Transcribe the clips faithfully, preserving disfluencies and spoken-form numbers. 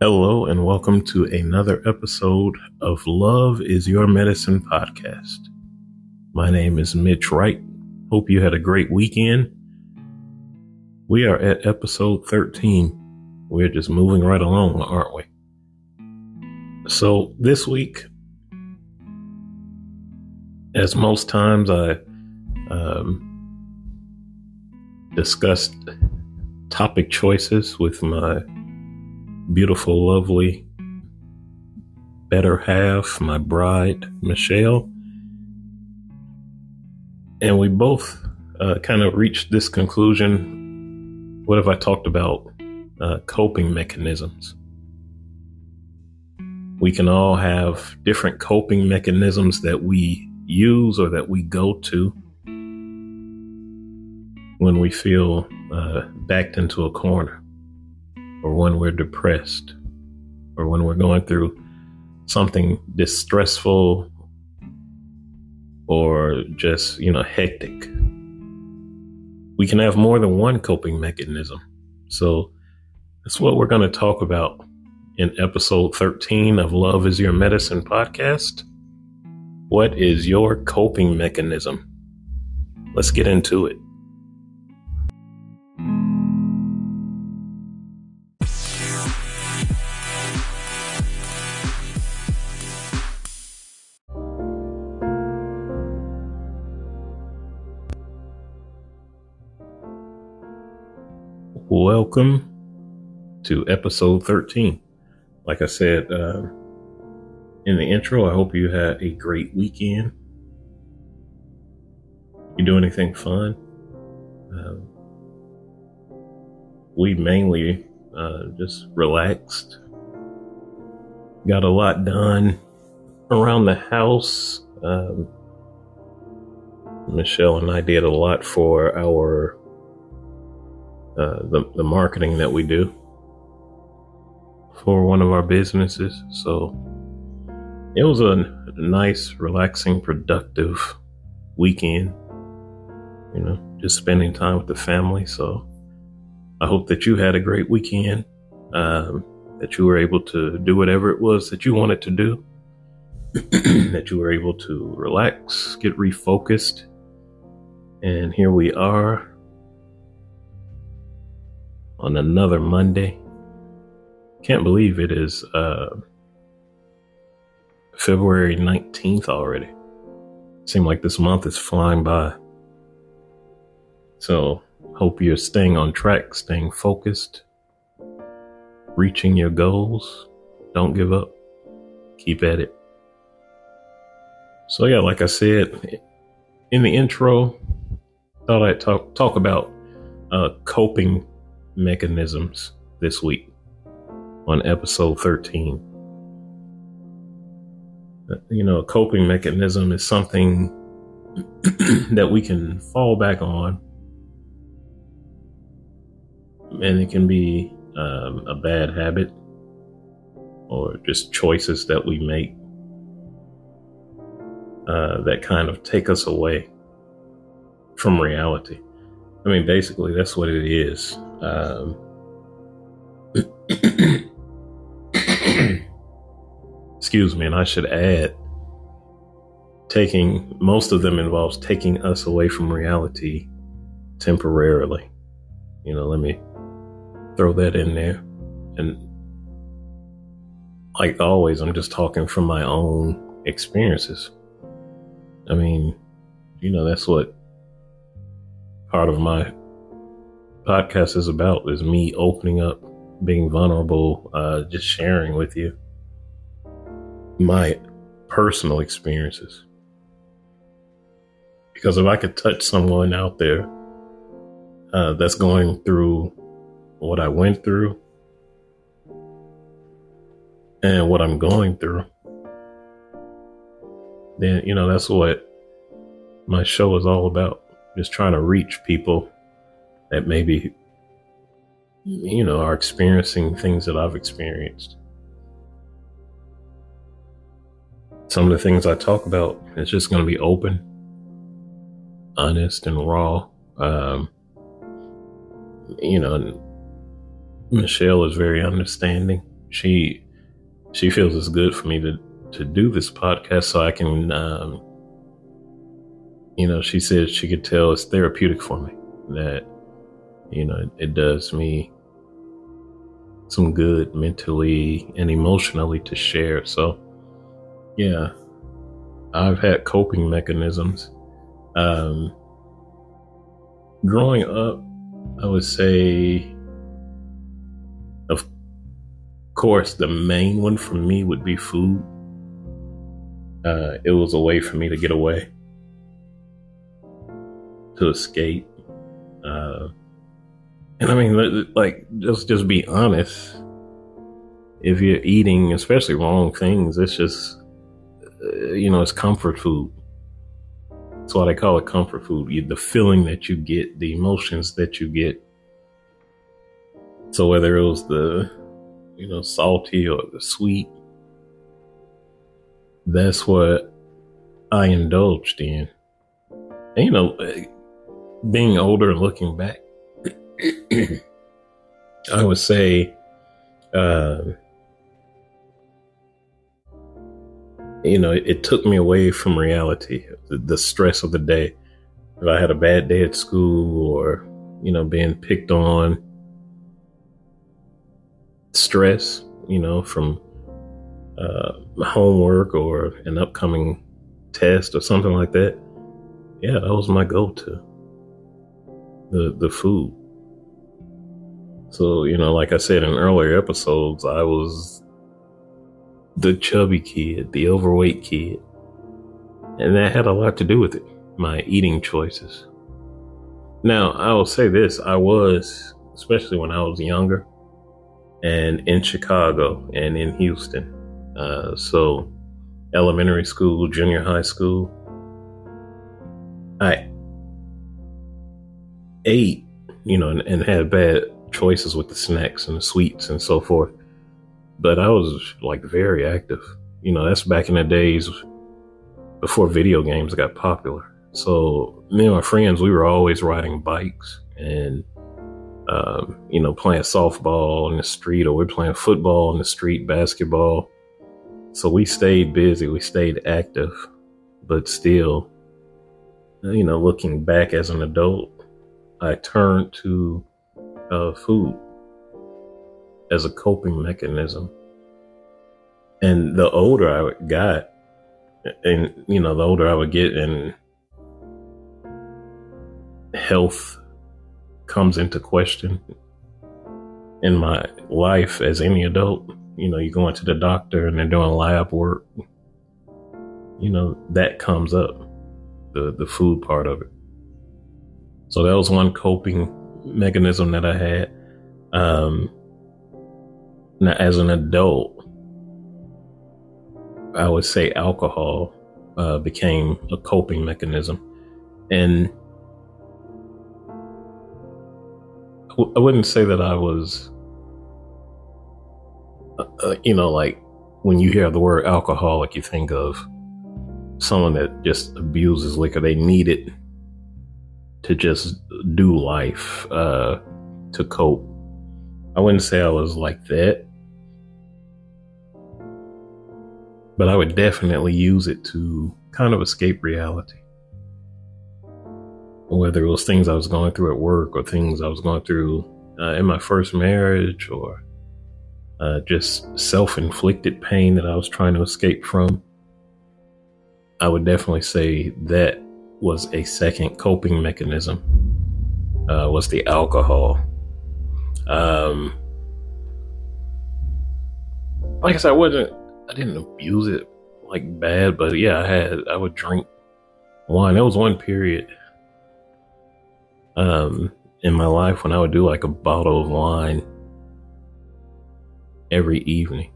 Hello and welcome to another episode of Love Is Your Medicine Podcast. My name is Mitch Wright. Hope you had a great weekend. We are at episode thirteen. We're just moving right along, aren't we? So this week, as most times, I um, discussed topic choices with my beautiful, lovely, better half, my bride, Michelle. And we both uh, kind of reached this conclusion. What have I talked about? Uh, coping mechanisms. We can all have different coping mechanisms that we use or that we go to when we feel uh, backed into a corner, or when we're depressed, or when we're going through something distressful or just, you know, hectic. We can have more than one coping mechanism. So that's what we're going to talk about in episode thirteen of Love Is Your Medicine Podcast. What is your coping mechanism? Let's get into it. Welcome to episode thirteen. Like I said uh, in the intro, I hope you had a great weekend. You do anything fun? Um, we mainly uh, just relaxed. Got a lot done around the house. Um, Michelle and I did a lot for our Uh, the, the marketing that we do for one of our businesses. So it was a nice, relaxing, productive weekend, you know, just spending time with the family. So I hope that you had a great weekend, um, that you were able to do whatever it was that you wanted to do, that you were able to relax, get refocused. And here we are on another Monday. Can't believe it is uh, February nineteenth already. Seems like this month is flying by. So hope you're staying on track, staying focused, reaching your goals. Don't give up. Keep at it. So yeah, like I said in the intro, thought I'd talk talk about uh, coping mechanisms this week on episode thirteen. You know, a coping mechanism is something that we can fall back on, and it can be um, a bad habit or just choices that we make uh, that kind of take us away from reality. I mean, basically, that's what it is. Um, excuse me, and I should add, taking most of them involves taking us away from reality temporarily. You know, let me throw that in there. And like always, I'm just talking from my own experiences. I mean, you know, that's what part of my podcast is about, is me opening up, being vulnerable, uh, just sharing with you my personal experiences. Because if I could touch someone out there uh, that's going through what I went through and what I'm going through, then, you know, that's what my show is all about. Just trying to reach people that maybe, you know, are experiencing things that I've experienced. Some of the things I talk about, it's just going to be open, honest, and raw. Um, you know, Michelle is very understanding. she she feels it's good for me to to do this podcast so I can, um, you know, she said she could tell it's therapeutic for me, that, you know, it, it does me some good mentally and emotionally to share. So, yeah, I've had coping mechanisms. Um, growing up, I would say, of course, the main one for me would be food. Uh, it was a way for me to get away, to escape. Uh, and I mean, like, just, just be honest. If you're eating, especially wrong things, it's just, uh, you know, it's comfort food. That's why they call it comfort food. You, the feeling that you get, the emotions that you get. So whether it was the, you know, salty or the sweet, that's what I indulged in. And, you know, being older and looking back, I would say, uh, you know, it, it took me away from reality, the, the stress of the day. If I had a bad day at school or, you know, being picked on, stress, you know, from uh, homework or an upcoming test or something like that. Yeah, that was my go-to, the the food. So, you know, like I said in earlier episodes, I was the chubby kid, the overweight kid. And that had a lot to do with it, my eating choices. Now, I will say this, I was, especially when I was younger, and in Chicago and in Houston. Uh, so elementary school, junior high school, I ate, you know, and, and had bad choices with the snacks and the sweets and so forth. But I was like very active. You know, that's back in the days before video games got popular. So me and my friends, we were always riding bikes and, um, you know, playing softball in the street, or we're playing football in the street, basketball. So we stayed busy. We stayed active, but still, you know, looking back as an adult, I turned to uh, food as a coping mechanism. And the older I got, and, you know, the older I would get, and health comes into question in my life as any adult. You know, you're going to the doctor and they're doing lab work. You know, that comes up, the, the food part of it. So that was one coping mechanism that I had. Um, now, as an adult, I would say alcohol uh, became a coping mechanism. And I, w- I wouldn't say that I was, uh, you know, like when you hear the word alcoholic, you think of someone that just abuses liquor. They need it to just do life, uh, to cope. I wouldn't say I was like that, but I would definitely use it to kind of escape reality. Whether it was things I was going through at work or things I was going through uh, in my first marriage, or uh, just self-inflicted pain that I was trying to escape from. I would definitely say that was a second coping mechanism, uh, was the alcohol. Um, like I said, I wasn't, I didn't abuse it like bad, but yeah, I had, I would drink wine. There was one period, um, in my life when I would do like a bottle of wine every evening.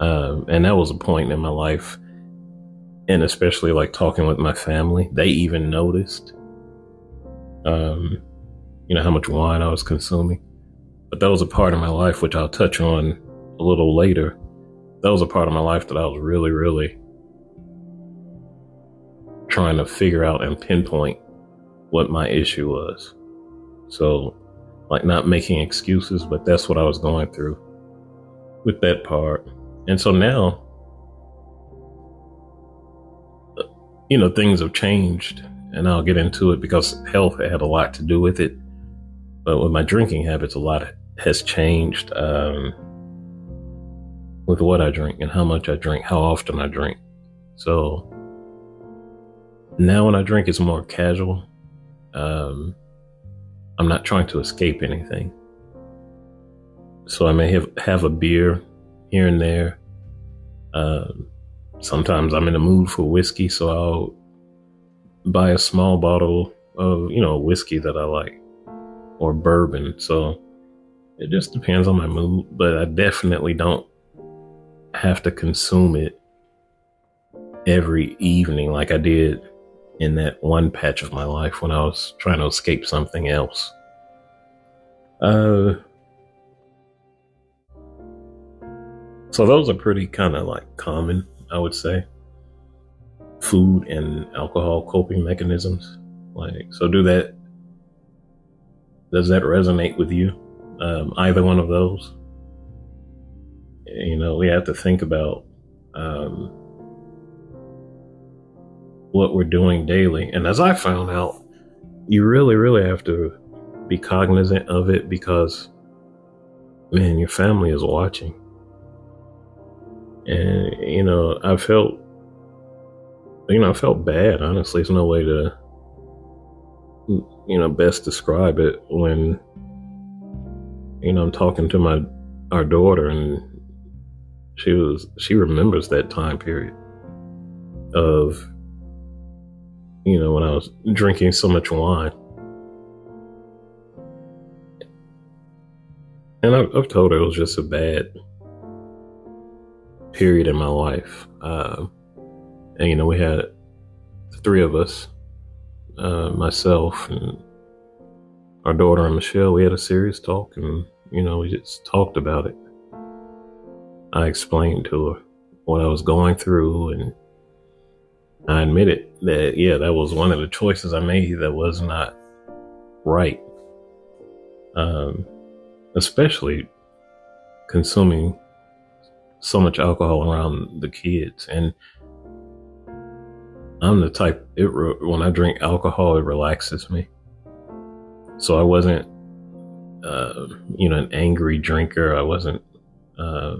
Um, and that was a point in my life. And especially like talking with my family, they even noticed, um, you know, how much wine I was consuming. But that was a part of my life, which I'll touch on a little later. That was a part of my life that I was really, really trying to figure out and pinpoint what my issue was. So like not making excuses, but that's what I was going through with that part. And so now, you know, things have changed, and I'll get into it because health had a lot to do with it. But with my drinking habits, a lot has changed um, with what I drink and how much I drink, how often I drink. So now when I drink, it's more casual. Um, I'm not trying to escape anything. So I may have, have a beer here and there. Um, sometimes I'm in the mood for whiskey, so I'll buy a small bottle of, you know, whiskey that I like, or bourbon. So it just depends on my mood, but I definitely don't have to consume it every evening like I did in that one patch of my life when I was trying to escape something else. Uh, so those are pretty kind of like common, I would say. Food and alcohol coping mechanisms. Like, so do that. Does that resonate with you? Um, either one of those? You know, we have to think about um, what we're doing daily. And as I found out, you really, really have to be cognizant of it because, man, your family is watching. And, you know, I felt, you know, I felt bad, honestly. There's no way to, you know, best describe it when, you know, I'm talking to my, our daughter, and she was, she remembers that time period of, you know, when I was drinking so much wine. And I've, I've told her it was just a bad period in my life. Um, and, you know, we had the three of us, uh, myself and our daughter and Michelle. We had a serious talk, and, you know, we just talked about it. I explained to her what I was going through, and I admitted that, yeah, that was one of the choices I made that was not right. Um, especially consuming so much alcohol around the kids. And I'm the type, it re- when I drink alcohol, it relaxes me. So I wasn't, uh, you know, an angry drinker. I wasn't uh,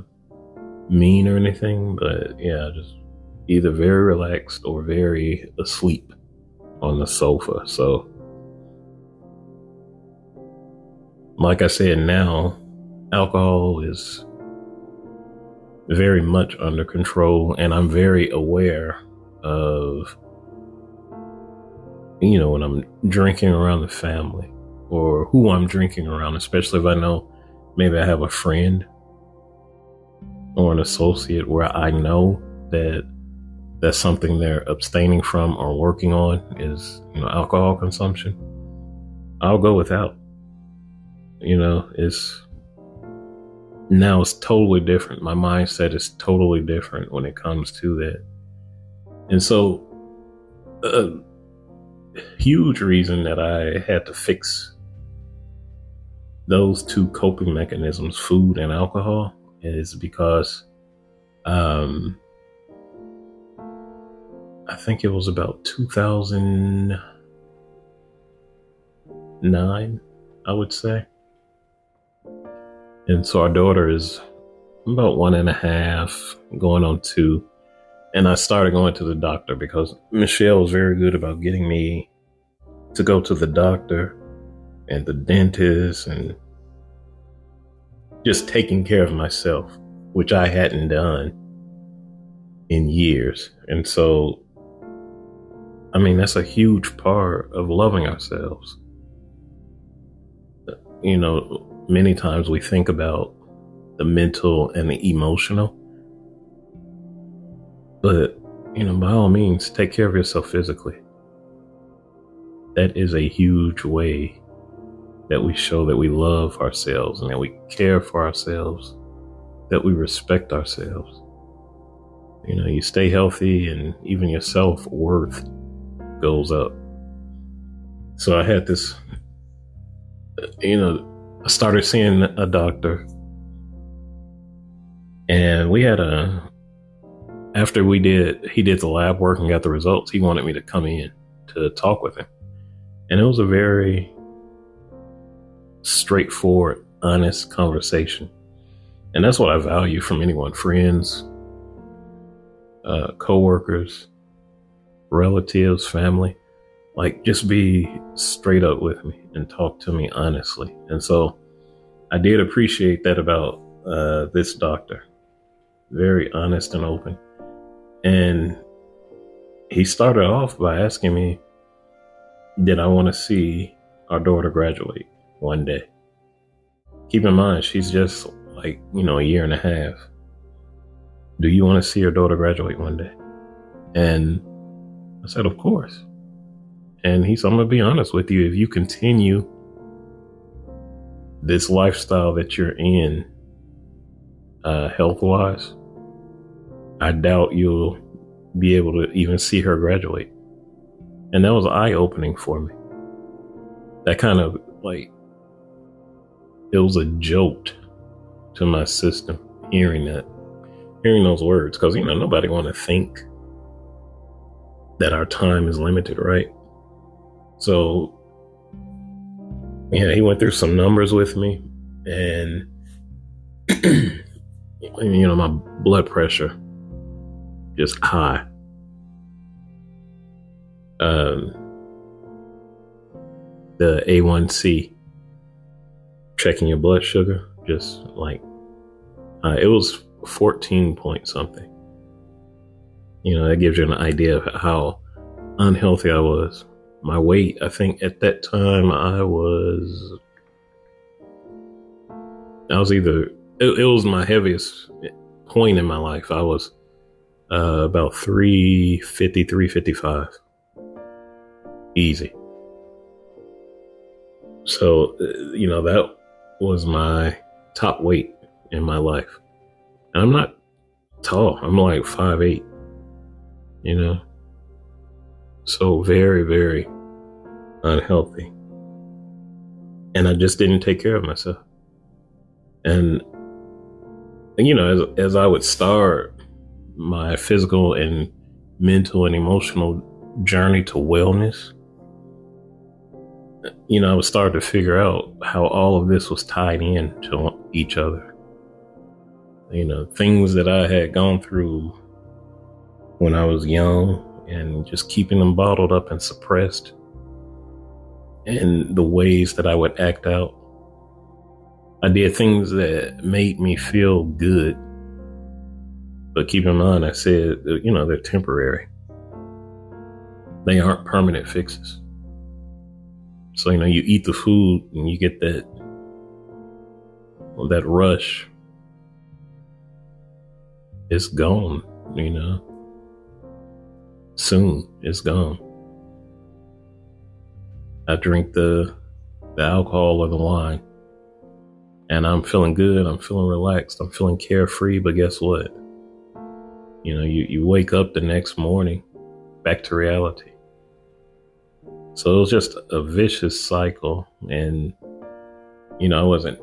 mean or anything, but yeah, just either very relaxed or very asleep on the sofa. So, like I said, now alcohol is very much under control, and I'm very aware of, you know, when I'm drinking around the family or who I'm drinking around, especially if I know maybe I have a friend or an associate where I know that that's something they're abstaining from or working on is, you know, alcohol consumption. I'll go without. You know, it's now it's totally different. My mindset is totally different when it comes to that. And so a huge reason that I had to fix those two coping mechanisms, food and alcohol, is because um I think it was about two thousand nine, I would say. And so our daughter is about one and a half, going on two. And I started going to the doctor because Michelle was very good about getting me to go to the doctor and the dentist and just taking care of myself, which I hadn't done in years. And so, I mean, that's a huge part of loving ourselves. You know, many times we think about the mental and the emotional, but, you know, by all means, take care of yourself physically. That is a huge way that we show that we love ourselves and that we care for ourselves, that we respect ourselves. You know, you stay healthy and even your self-worth goes up. So I had this, you know, I started seeing a doctor, and we had a, after we did, he did the lab work and got the results, he wanted me to come in to talk with him. And it was a very straightforward, honest conversation. And that's what I value from anyone, friends, uh, coworkers, relatives, family. Like, just be straight up with me and talk to me honestly. And so I did appreciate that about uh, this doctor. Very honest and open. And he started off by asking me, did I want to see our daughter graduate one day? Keep in mind, she's just like, you know, a year and a half. Do you want to see your daughter graduate one day? And I said, of course. And he said, I'm going to be honest with you. If you continue this lifestyle that you're in, uh, health-wise, I doubt you'll be able to even see her graduate. And that was eye-opening for me. That kind of, like, it was a jolt to my system hearing that, hearing those words. Because, you know, nobody want to think that our time is limited, right? So, yeah, he went through some numbers with me, and, you know, my blood pressure just high. Um, the A one C, checking your blood sugar, just like, uh, it was fourteen point something. You know, that gives you an idea of how unhealthy I was. My weight, I think at that time I was, I was either, it, it was my heaviest point in my life. I was uh, about three fifty, three fifty-five. Easy. So, you know, that was my top weight in my life. And I'm not tall. I'm like five eight, you know. So very, very unhealthy. And I just didn't take care of myself. And, you know, as, as I would start my physical and mental and emotional journey to wellness, you know, I would start to figure out how all of this was tied in to each other. You know, things that I had gone through when I was young, and just keeping them bottled up and suppressed, and the ways that I would act out. I did things that made me feel good, but keep in mind, I said, you know, they're temporary. They aren't permanent fixes. So, you know, you eat the food and you get that, well, that rush. It's gone, you know. Soon it's gone. I drink the the alcohol or the wine, and I'm feeling good, I'm feeling relaxed, I'm feeling carefree, but guess what? You know, you, you wake up the next morning back to reality. So it was just a vicious cycle, and you know, I wasn't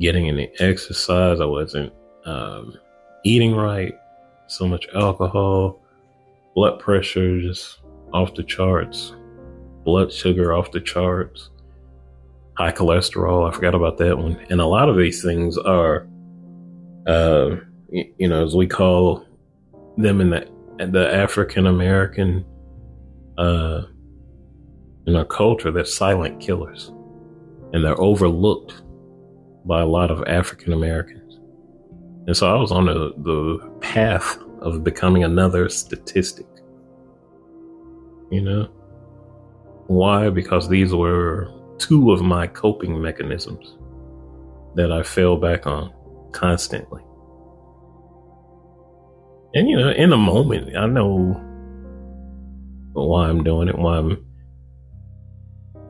getting any exercise, I wasn't um, eating right, so much alcohol. Blood pressure just off the charts. Blood sugar off the charts. High cholesterol. I forgot about that one. And a lot of these things are, uh, you know, as we call them in the the African American, uh, in our culture, they're silent killers, and they're overlooked by a lot of African Americans. And so I was on the the path of becoming another statistic. You know? Why? Because these were two of my coping mechanisms that I fell back on constantly. And, you know, in a moment, I know why I'm doing it, why I'm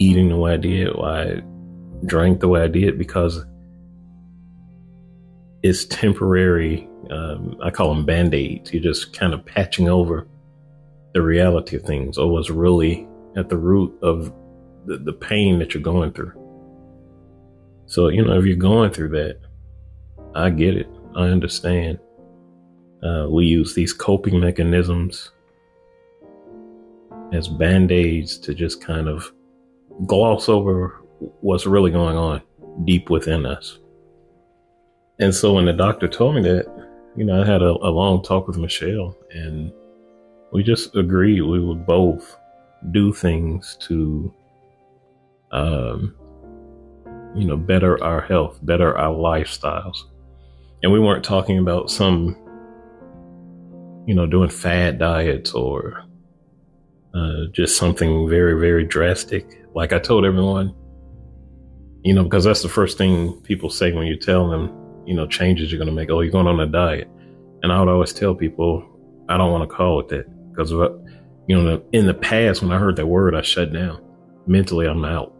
eating the way I did, why I drank the way I did, because it's temporary. Um, I call them band-aids. You're just kind of patching over the reality of things, or what's really at the root of the, the pain that you're going through. So, you know, if you're going through that, I get it. I understand. Uh, we use these coping mechanisms as band-aids to just kind of gloss over what's really going on deep within us. And so when the doctor told me that, you know, I had a, a long talk with Michelle, and we just agreed we would both do things to, um, you know, better our health, better our lifestyles. And we weren't talking about some, you know, doing fad diets or uh, just something very, very drastic. Like I told everyone, you know, because that's the first thing people say when you tell them, you know, changes you're going to make. Oh, you're going on a diet. And I would always tell people, I don't want to call it that, because, you know, in the past, when I heard that word, I shut down. Mentally, I'm out.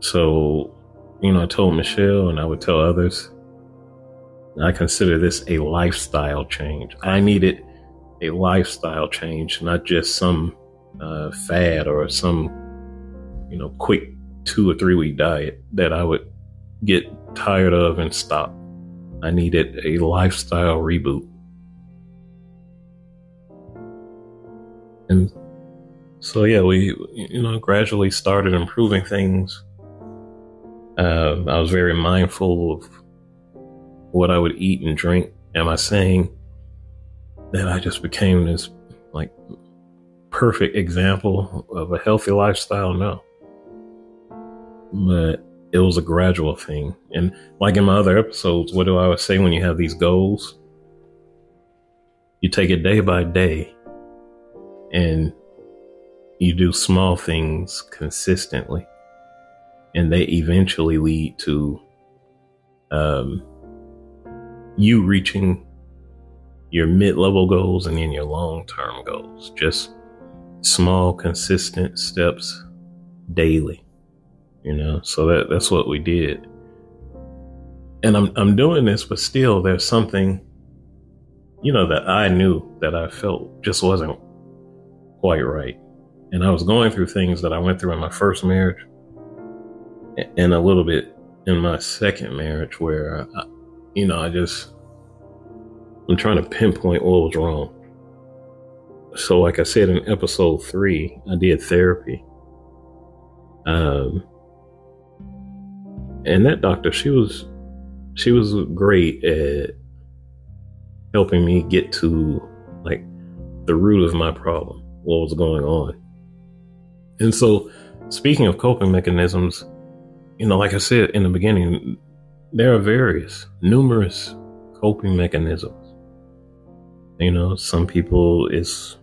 So, you know, I told Michelle, and I would tell others, I consider this a lifestyle change. I needed a lifestyle change, not just some uh, fad or some, you know, quick two or three week diet that I would get tired of and stop. I needed a lifestyle reboot. And so, yeah, we, you know, gradually started improving things. Uh, I was very mindful of what I would eat and drink. Am I saying that I just became this like perfect example of a healthy lifestyle? No. But it was a gradual thing. And like in my other episodes, what do I always say when you have these goals? You take it day by day, and you do small things consistently, and they eventually lead to um, you reaching your mid-level goals and then your long-term goals. Just small, consistent steps daily, you know. So that that's what we did. And I'm I'm doing this, but still there's something, you know, that I knew that I felt just wasn't quite right. And I was going through things that I went through in my first marriage and a little bit in my second marriage where, I, you know, I just, I'm trying to pinpoint what was wrong. So like I said, in episode three, I did therapy. Um, and that doctor, she was, she was great at helping me get to like the root of my problem. What was going on. And so, speaking of coping mechanisms, you know, like I said in the beginning, there are various, numerous coping mechanisms. You know, some people it's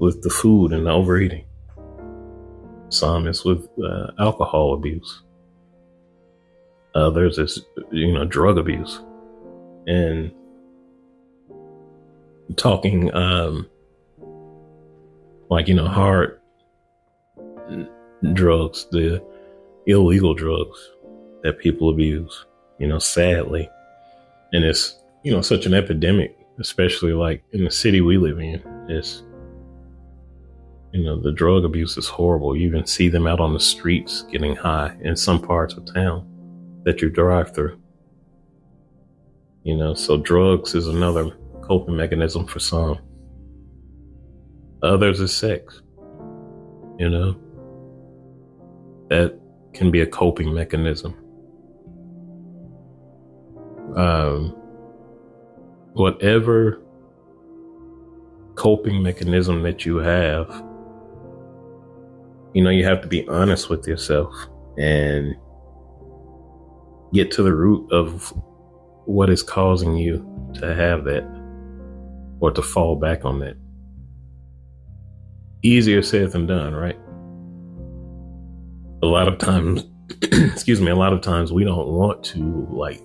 with the food and the overeating. Some it's with uh, alcohol abuse. Others it's, you know, drug abuse. And talking, um, like, you know, hard drugs, the illegal drugs that people abuse, you know, sadly. And it's, you know, such an epidemic, especially like in the city we live in. It's, you know, the drug abuse is horrible. You even see them out on the streets getting high in some parts of town that you drive through. You know, so drugs is another coping mechanism for some. Others is sex, you know, that can be a coping mechanism. Um, whatever coping mechanism that you have, you know, you have to be honest with yourself and get to the root of what is causing you to have that or to fall back on that. Easier said than done, right? A lot of times, excuse me, a lot of times we don't want to like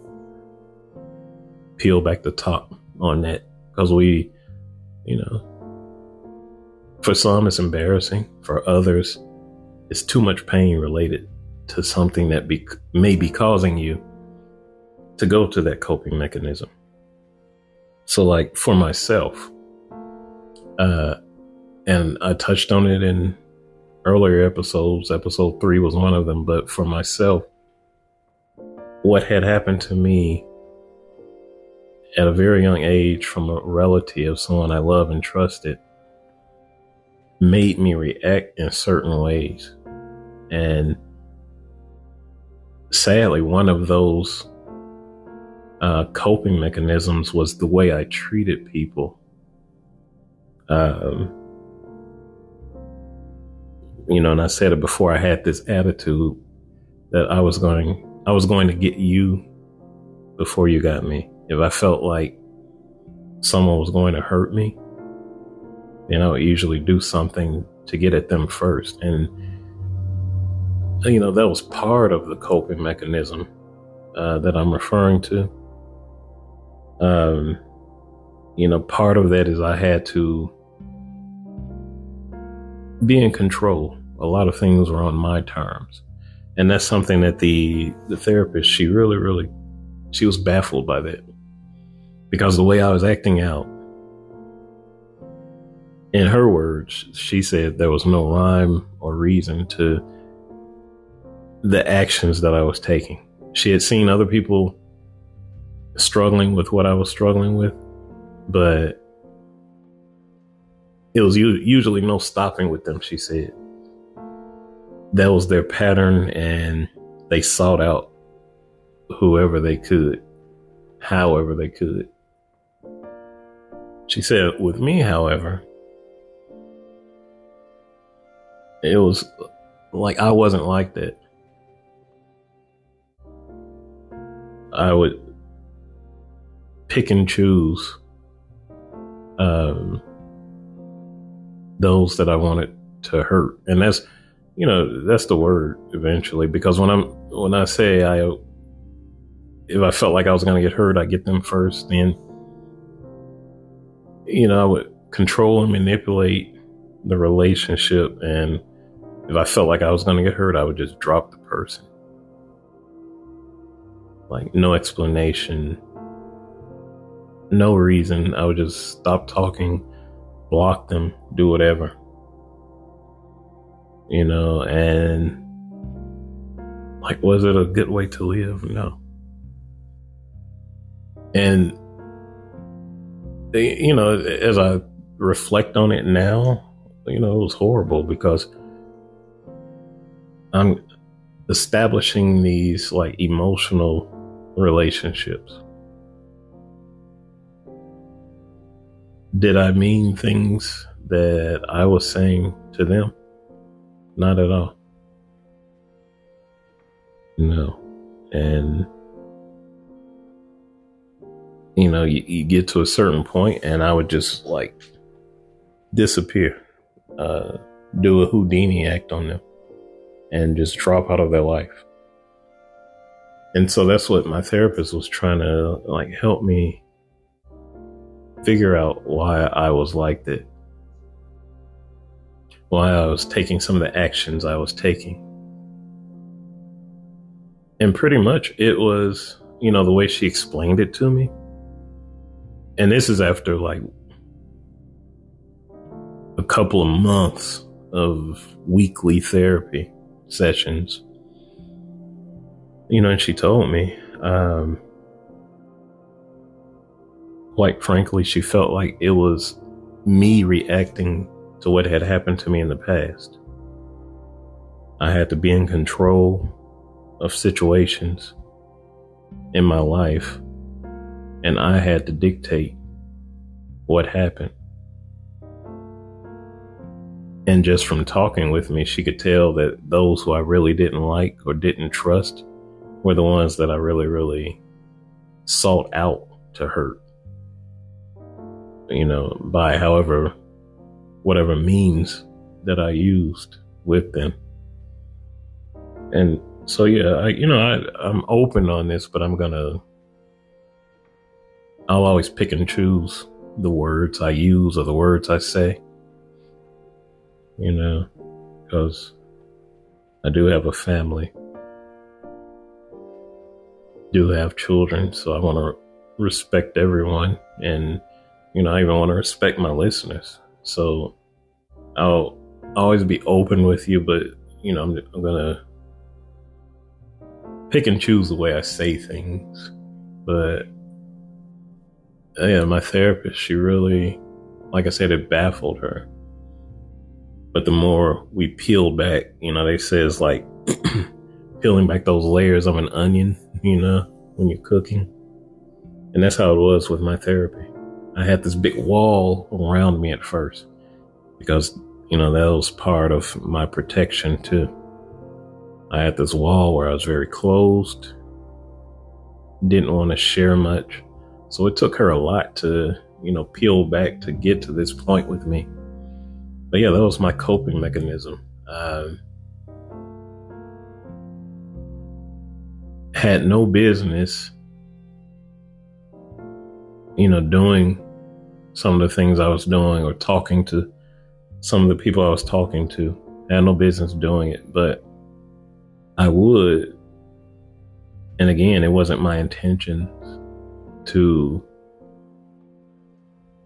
peel back the top on that because we, you know, for some it's embarrassing. For others, it's too much pain related to something that be, may be causing you to go to that coping mechanism. So like for myself, uh, and I touched on it in earlier episodes. Episode three was one of them. But for myself, what had happened to me at a very young age from a relative, someone I love and trusted, made me react in certain ways. And sadly, one of those uh, coping mechanisms was the way I treated people. Um, you know, and I said it before, I had this attitude that I was going, I was going to get you before you got me. If I felt like someone was going to hurt me, then I would usually do something to get at them first. And, you know, that was part of the coping mechanism uh, that I'm referring to. Um, you know, part of that is I had to be in control. A lot of things were on my terms. And that's something that the, the therapist, she really, really, she was baffled by that. Because the way I was acting out, in her words, she said there was no rhyme or reason to the actions that I was taking. She had seen other people struggling with what I was struggling with, but it was u- usually no stopping with them, she said. That was their pattern, and they sought out whoever they could, however they could. She said, with me, however, it was like I wasn't like that. I would pick and choose um, those that I wanted to hurt. And that's, you know, that's the word eventually, because when I'm, when I say I, if I felt like I was going to get hurt, I get them first. Then, you know, I would control and manipulate the relationship. And if I felt like I was going to get hurt, I would just drop the person. Like no explanation, no reason. I would just stop talking, block them, do whatever. You know, and like, was it a good way to live? No. And, you know, as I reflect on it now, you know, it was horrible because I'm establishing these like emotional relationships. Did I mean things that I was saying to them? Not at all. No. And, you know, you, you get to a certain point and I would just like disappear, uh, do a Houdini act on them and just drop out of their life. And so that's what my therapist was trying to like help me figure out why I was like that. Why I was taking some of the actions I was taking. And pretty much it was, you know, the way she explained it to me. And this is after like a couple of months of weekly therapy sessions. You know, and she told me, um, like, frankly, she felt like it was me reacting to what had happened to me in the past. I had to be in control of situations in my life, and I had to dictate what happened. And just from talking with me, she could tell that those who I really didn't like or didn't trust were the ones that I really, really sought out to hurt. You know, by however, whatever means that I used with them. And so, yeah, I, you know, I, I'm open on this, but I'm going to, I'll always pick and choose the words I use or the words I say, you know, because I do have a family, do have children. So I want to re- respect everyone. And, you know, I even want to respect my listeners. So I'll always be open with you, but, you know, I'm, I'm going to pick and choose the way I say things. But yeah, my therapist, she really, like I said, it baffled her. But the more we peel back, you know, they say it's like peeling back those layers of an onion, you know, when you're cooking. And that's how it was with my therapy. I had this big wall around me at first because, you know, that was part of my protection too. I had this wall where I was very closed, didn't want to share much. So it took her a lot to, you know, peel back to get to this point with me. But yeah, that was my coping mechanism. Um, had no business, you know, doing some of the things I was doing or talking to some of the people I was talking to. Had no business doing it, but I would. And again, it wasn't my intention to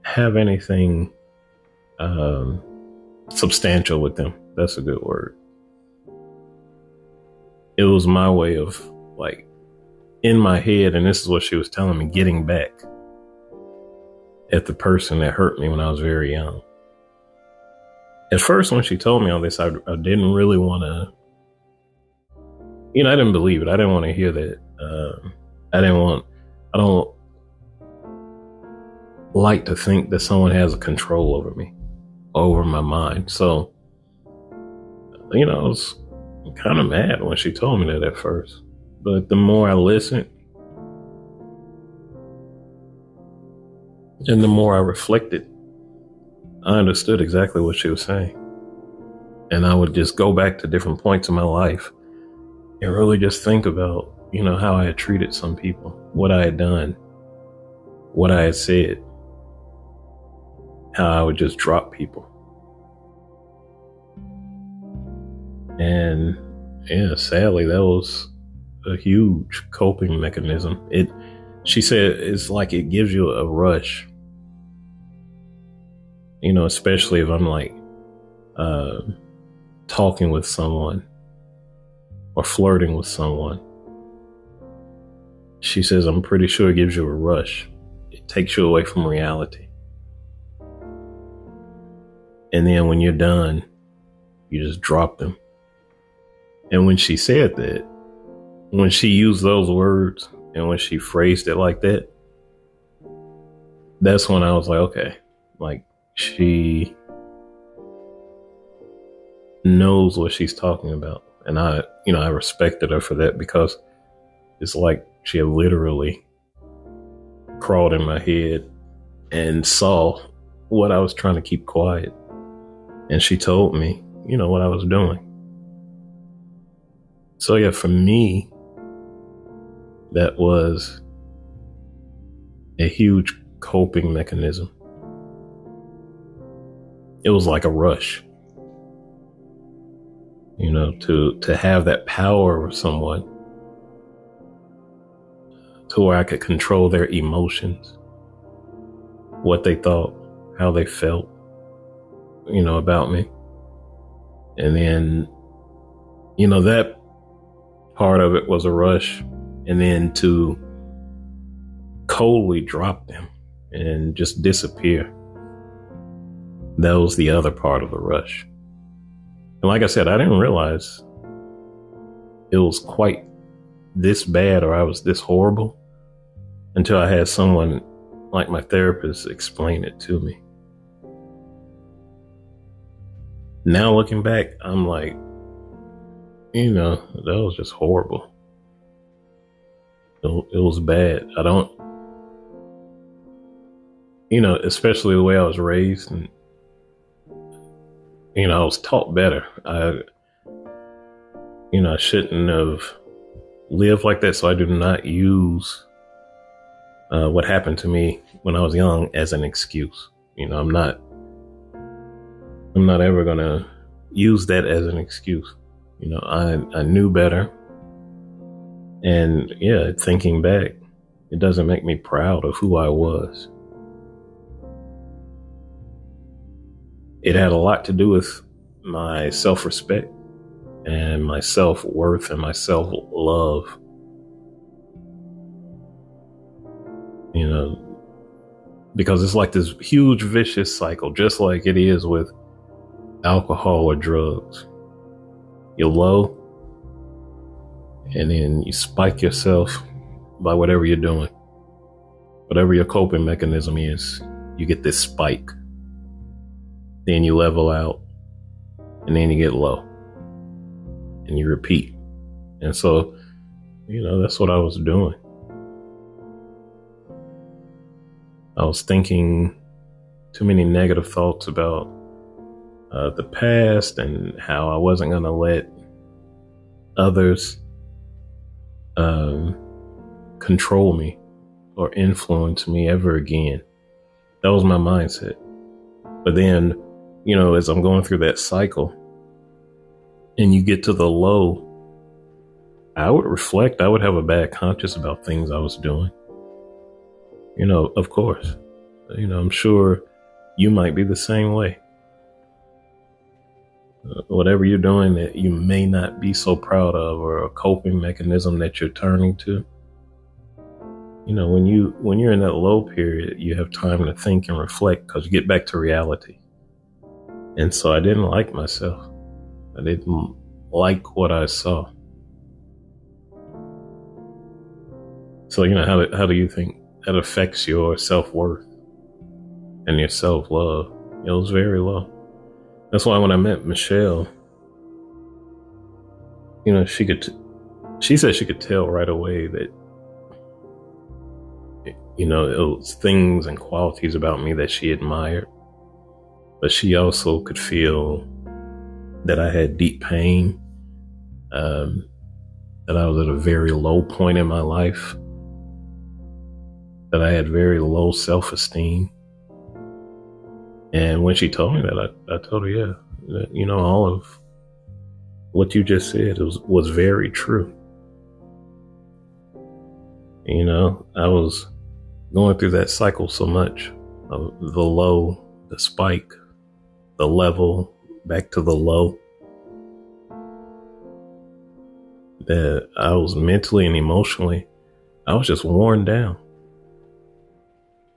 have anything um, substantial with them. That's a good word. It was my way of, like, in my head, and this is what she was telling me, getting back at the person that hurt me when I was very young. At first, when she told me all this, I, I didn't really want to, you know, I didn't believe it. I didn't want to hear that. Um, I didn't want, I don't like to think that someone has a control over me, over my mind. So, you know, I was kind of mad when she told me that at first. But the more I listened and the more I reflected, I understood exactly what she was saying. And I would just go back to different points in my life and really just think about, you know, how I had treated some people, what I had done, what I had said, how I would just drop people. And yeah, sadly, that was a huge coping mechanism. It, she said, it's like it gives you a rush, you know, especially if I'm like uh, talking with someone or flirting with someone. She says, I'm pretty sure it gives you a rush. It takes you away from reality. And then when you're done, you just drop them. And when she said that, when she used those words and when she phrased it like that, that's when I was like, okay, like she knows what she's talking about. And I, you know, I respected her for that because it's like she had literally crawled in my head and saw what I was trying to keep quiet. And she told me, you know, what I was doing. So yeah, for me, that was a huge coping mechanism. It was like a rush. You know, to, to have that power over someone to where I could control their emotions, what they thought, how they felt, you know, about me. And then, you know, that part of it was a rush. And then to coldly drop them and just disappear. That was the other part of the rush. And like I said, I didn't realize it was quite this bad or I was this horrible until I had someone like my therapist explain it to me. Now looking back, I'm like, you know, that was just horrible. It, it was bad. I don't, you know, especially the way I was raised and, you know, I was taught better. I, you know, I shouldn't have lived like that. So I do not use uh, what happened to me when I was young as an excuse. You know, I'm not, I'm not ever going to use that as an excuse. You know, I, I knew better. And yeah, thinking back, it doesn't make me proud of who I was. It had a lot to do with my self-respect and my self-worth and my self-love you know, because it's like this huge vicious cycle, just like it is with alcohol or drugs. You're low, and then you spike yourself by whatever you're doing. Whatever your coping mechanism is, you get this spike. Then you level out, and then you get low, and you repeat. And so, you know, that's what I was doing. I was thinking too many negative thoughts about uh, the past and how I wasn't going to let others um, control me or influence me ever again. That was my mindset. But then, you know, as I'm going through that cycle and you get to the low, I would reflect. I would have a bad conscience about things I was doing. You know, of course, you know, I'm sure you might be the same way. Uh, whatever you're doing that you may not be so proud of, or a coping mechanism that you're turning to. You know, when you when you're in that low period, you have time to think and reflect because you get back to reality. And so I didn't like myself. I didn't like what I saw. So, you know, how do, how do you think that affects your self-worth and your self-love? It was very low. That's why when I met Michelle, you know, she could, t- she said she could tell right away that, you know, it was things and qualities about me that she admired, but she also could feel that I had deep pain, um, that I was at a very low point in my life, that I had very low self-esteem. And when she told me that, I, I told her, yeah, that, you know, all of what you just said was, was very true. You know, I was going through that cycle so much, of the low, the spike, the level, back to the low, that I was mentally and emotionally, I was just worn down.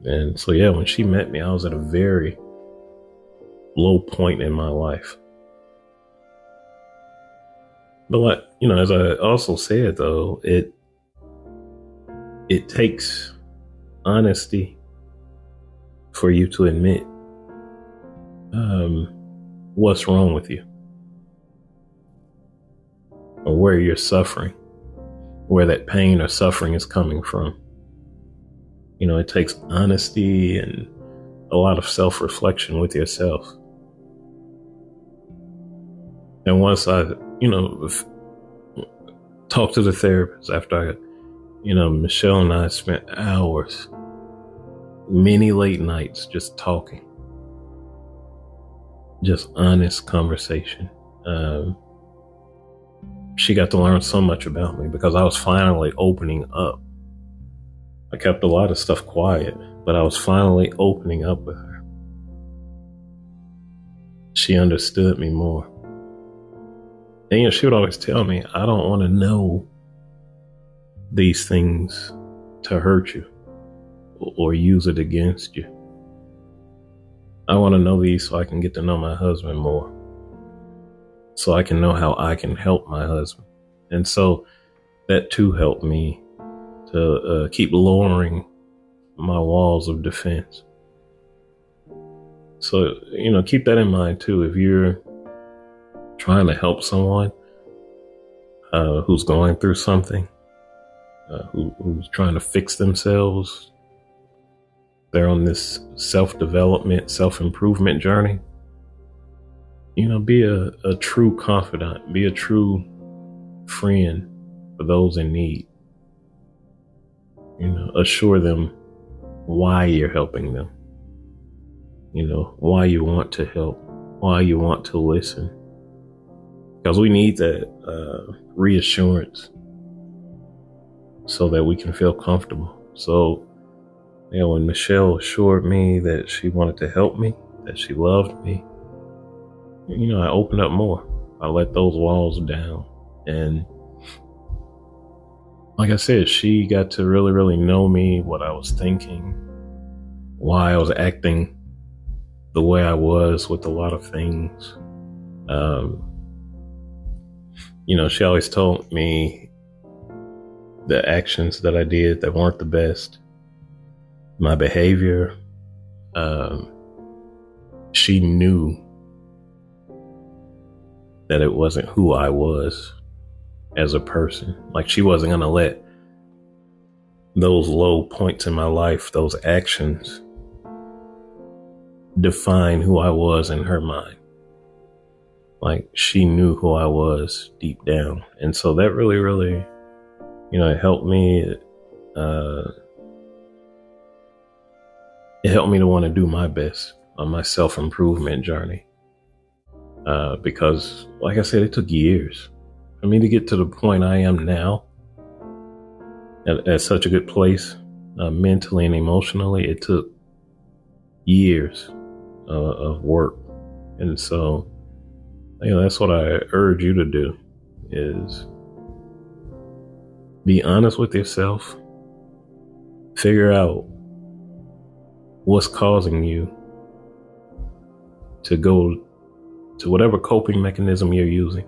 And so, yeah, when she met me, I was at a very low point in my life. But, like, you know, as I also said, though, it it takes honesty for you to admit um, what's wrong with you, or where you're suffering, where that pain or suffering is coming from. You know, it takes honesty and a lot of self-reflection with yourself. And once I, you know, talked to the therapist after I, you know, Michelle and I spent hours, many late nights, just talking, just honest conversation. Um, she got to learn so much about me because I was finally opening up. I kept a lot of stuff quiet, but I was finally opening up with her. She understood me more. And, you know, she would always tell me, I don't want to know these things to hurt you or use it against you. I want to know these so I can get to know my husband more, so I can know how I can help my husband. And so that too helped me to uh, keep lowering my walls of defense. So, you know, keep that in mind too. If you're trying to help someone uh, who's going through something, uh, who, who's trying to fix themselves, they're on this self-development, self-improvement journey, you know, be a, a true confidant, be a true friend for those in need. You know, assure them why you're helping them, you know, why you want to help, why you want to listen, because we need that uh, reassurance so that we can feel comfortable. So, you know, when Michelle assured me that she wanted to help me, that she loved me, you know, I opened up more. I let those walls down, and like I said, she got to really, really know me, what I was thinking, why I was acting the way I was with a lot of things. Um, you know, she always told me the actions that I did that weren't the best, my behavior. Um, she knew that it wasn't who I was as a person. Like, she wasn't going to let those low points in my life, those actions, define who I was in her mind. Like, she knew who I was deep down. And so that really, really, you know, it helped me. Uh, it helped me to want to do my best on my self-improvement journey. Uh, because, like I said, it took years for me to get to the point I am now, at, at such a good place, uh, mentally and emotionally. It took years uh, of work. And so, you know, that's what I urge you to do, is be honest with yourself. Figure out what's causing you to go to whatever coping mechanism you're using.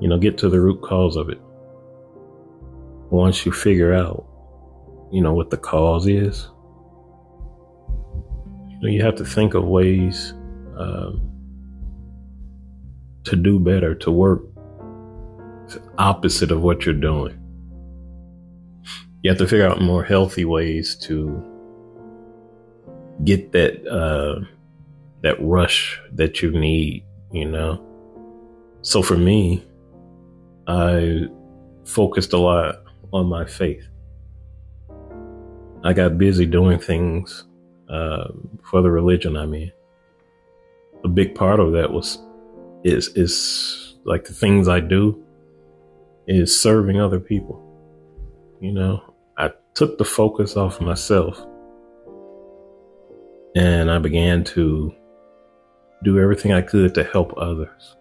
You know, get to the root cause of it. Once you figure out, you know, what the cause is, you know, you have to think of ways um, to do better, to work opposite of what you're doing. You have to figure out more healthy ways to get that uh that rush that you need, you know. So for me, I focused a lot on my faith. I got busy doing things uh, for the religion I'm in. A big part of that was is is like the things I do is serving other people. You know, I took the focus off myself, and I began to do everything I could to help others,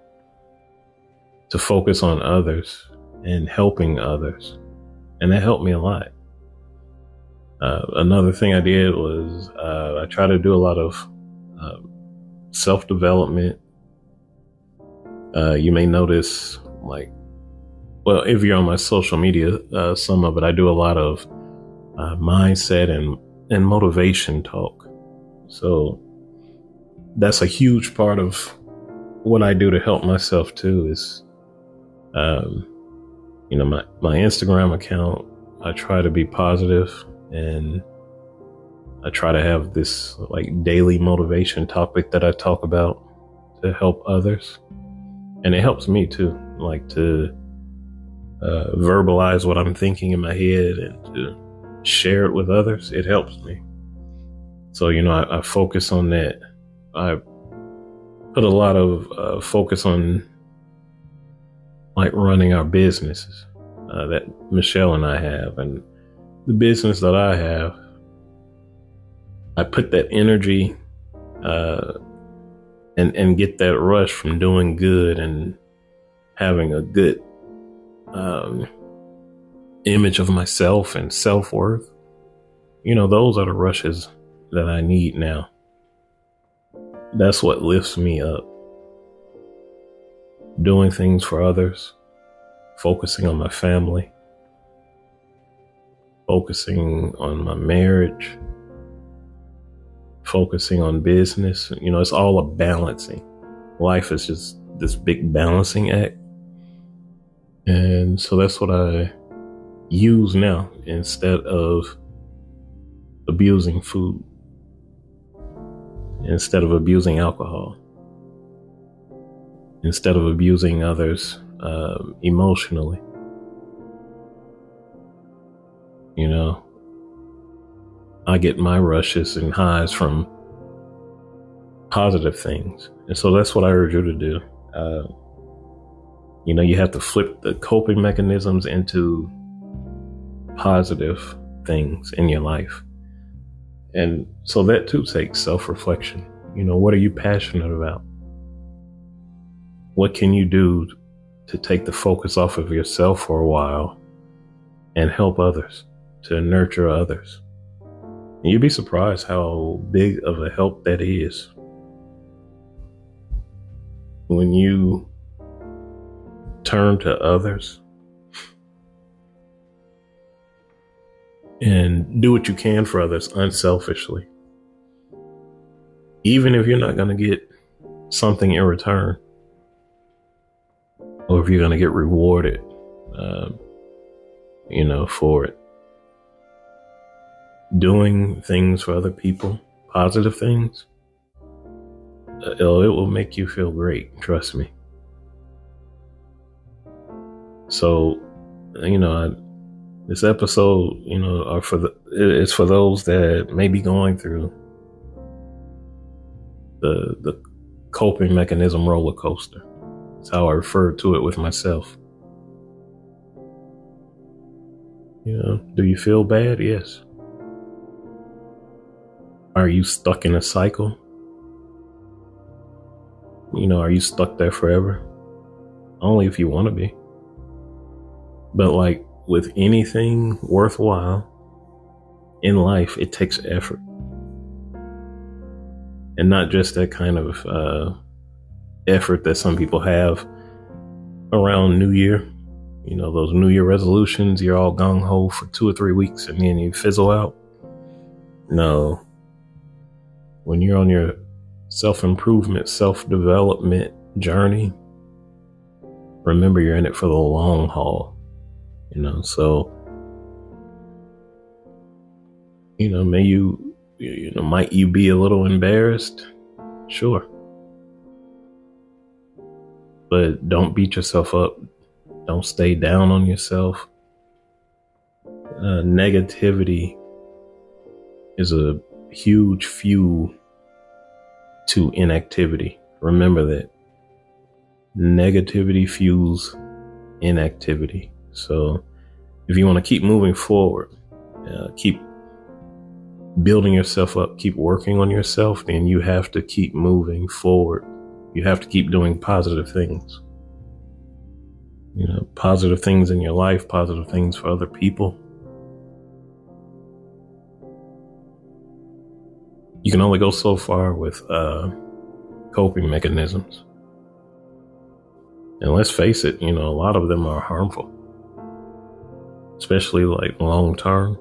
to focus on others and helping others. And that helped me a lot. Uh, another thing I did was uh, I tried to do a lot of uh, self-development. Uh, you may notice, like, well, if you're on my social media, uh, some of it, I do a lot of uh, mindset and, and motivation talk. So that's a huge part of what I do to help myself too, is, um, you know, my, my Instagram account, I try to be positive, and I try to have this like daily motivation topic that I talk about to help others. And it helps me too, like to, uh, verbalize what I'm thinking in my head and to share it with others. It helps me. So, you know, I, I focus on that. I put a lot of uh, focus on like running our businesses uh, that Michelle and I have, and the business that I have. I put that energy uh, and and get that rush from doing good and having a good um, image of myself and self-worth. You know, those are the rushes that I need now. That's what lifts me up. Doing things for others, focusing on my family, focusing on my marriage, focusing on business. You know, it's all a balancing. Life is just this big balancing act. And so that's what I use now instead of abusing food, instead of abusing alcohol, instead of abusing others uh, emotionally. You know, I get my rushes and highs from positive things. And so that's what I urge you to do. Uh, you know, you have to flip the coping mechanisms into positive things in your life. And so that too takes self-reflection. You know, what are you passionate about? What can you do to take the focus off of yourself for a while and help others, to nurture others. And you'd be surprised how big of a help that is. When you turn to others and do what you can for others unselfishly, even if you're not going to get something in return, or if you're going to get rewarded, um, you know, for it. Doing things for other people, positive things, it'll, it will make you feel great. Trust me. So, you know, I, this episode, you know, are for the, it's for those that may be going through the the coping mechanism roller coaster. That's how I refer to it with myself. You know, do you feel bad? Yes. Are you stuck in a cycle? You know, are you stuck there forever? Only if you want to be. But like with anything worthwhile in life, it takes effort. And not just that kind of uh, effort that some people have around New Year. You know, those New Year resolutions, you're all gung-ho for two or three weeks and then you fizzle out. No. When you're on your self-improvement, self-development journey, remember you're in it for the long haul. You know, so, you know, may you, you know, might you be a little embarrassed? Sure. But don't beat yourself up. Don't stay down on yourself. Uh, negativity is a huge fuel to inactivity. Remember that. Negativity fuels inactivity. So if you want to keep moving forward, uh, keep building yourself up, keep working on yourself, then you have to keep moving forward. You have to keep doing positive things. You know, positive things in your life, positive things for other people. You can only go so far with uh, coping mechanisms. And let's face it, you know, a lot of them are harmful, especially like long term.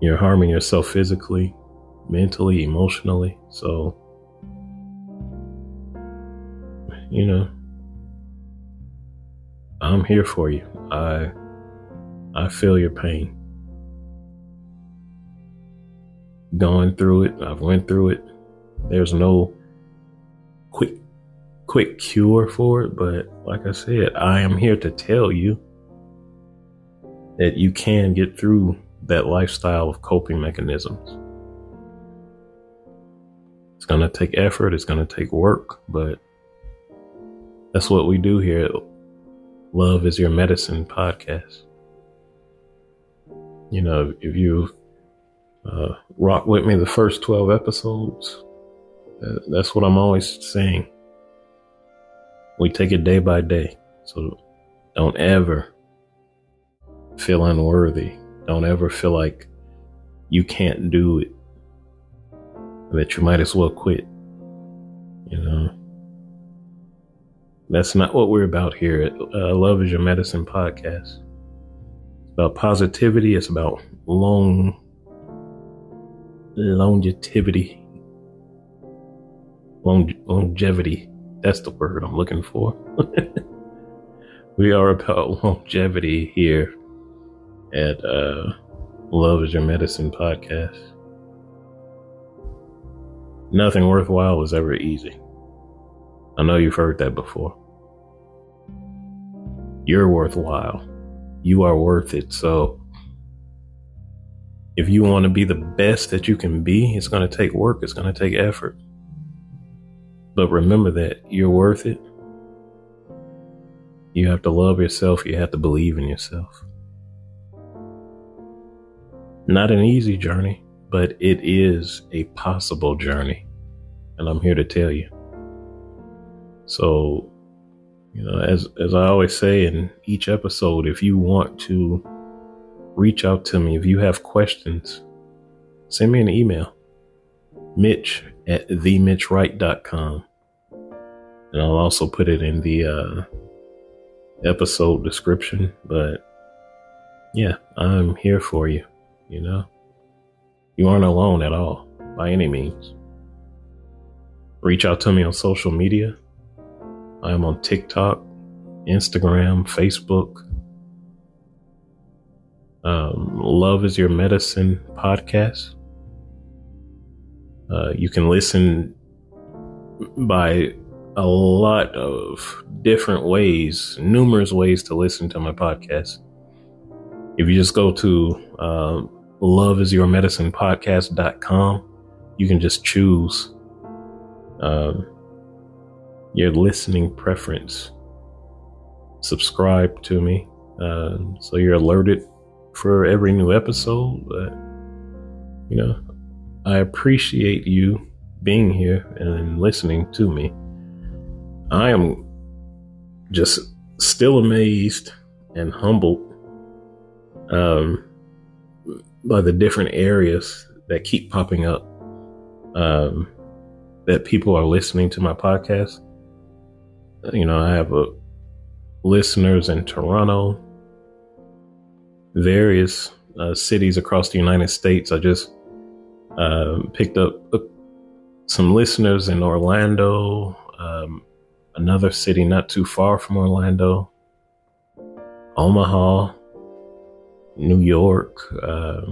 You're harming yourself physically, mentally, emotionally. So, you know, I'm here for you. I I feel your pain. Going through it, I've went through it. There's no quick quick cure for it, but like I said, I am here to tell you that you can get through that lifestyle of coping mechanisms. It's going to take effort, it's going to take work, but that's what we do here at Love Is Your Medicine Podcast. You know, if you uh, rock with me the first twelve episodes, uh, that's what I'm always saying. We take it day by day. So don't ever feel unworthy. Don't ever feel like you can't do it, that you might as well quit. You know, that's not what we're about here at uh, Love Is Your Medicine Podcast. It's about positivity. It's about long, longevity, long, longevity. That's the word I'm looking for. We are about longevity here at uh, Love Is Your Medicine Podcast. Nothing worthwhile is ever easy. I know you've heard that before. You're worthwhile. You are worth it. So if you want to be the best that you can be, it's going to take work. It's going to take effort. But remember that you're worth it. You have to love yourself. You have to believe in yourself. Not an easy journey, but it is a possible journey. And I'm here to tell you. So You know, as as I always say in each episode, if you want to reach out to me, if you have questions, send me an email, Mitch at the mitch wright dot com. And I'll also put it in the uh, episode description. But yeah, I'm here for you. You know, you aren't alone at all by any means. Reach out to me on social media. I am on TikTok, Instagram, Facebook. Um, Love Is Your Medicine Podcast. Uh, you can listen by a lot of different ways, numerous ways to listen to my podcast. If you just go to uh, love is your medicine podcast dot com, you can just choose um, your listening preference. Subscribe to me uh, so you're alerted for every new episode. But, you know, I appreciate you being here and listening to me. I am just still amazed and humbled um, by the different areas that keep popping up um, that people are listening to my podcast. You know, I have uh, listeners in Toronto, various uh, cities across the United States. I just uh, picked up uh, some listeners in Orlando, um, another city not too far from Orlando, Omaha, New York. Uh,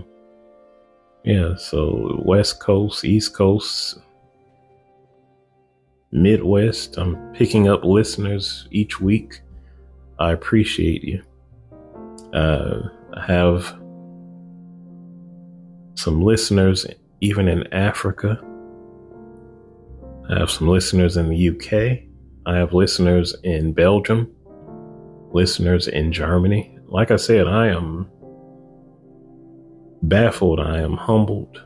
yeah, so West Coast, East Coast, Midwest. I'm picking up listeners each week. I appreciate you. Uh, I have some listeners even in Africa. I have some listeners in the U K. I have listeners in Belgium, listeners in Germany. Like I said, I am baffled. I am humbled,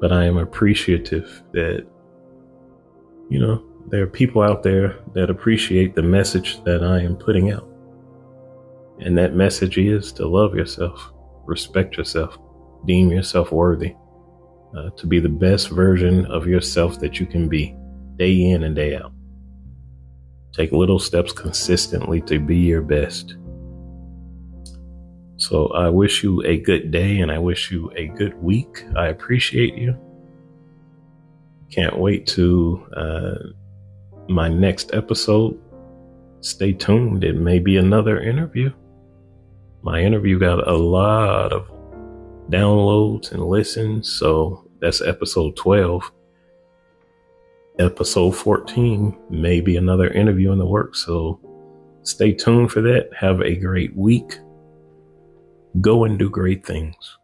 but I am appreciative that, you know, there are people out there that appreciate the message that I am putting out. And that message is to love yourself, respect yourself, deem yourself worthy, uh, to be the best version of yourself that you can be day in and day out. Take little steps consistently to be your best. So I wish you a good day and I wish you a good week. I appreciate you. Can't wait to uh, my next episode. Stay tuned. It may be another interview. My interview got a lot of downloads and listens. So that's episode twelve. Episode fourteen may be another interview in the works. So stay tuned for that. Have a great week. Go and do great things.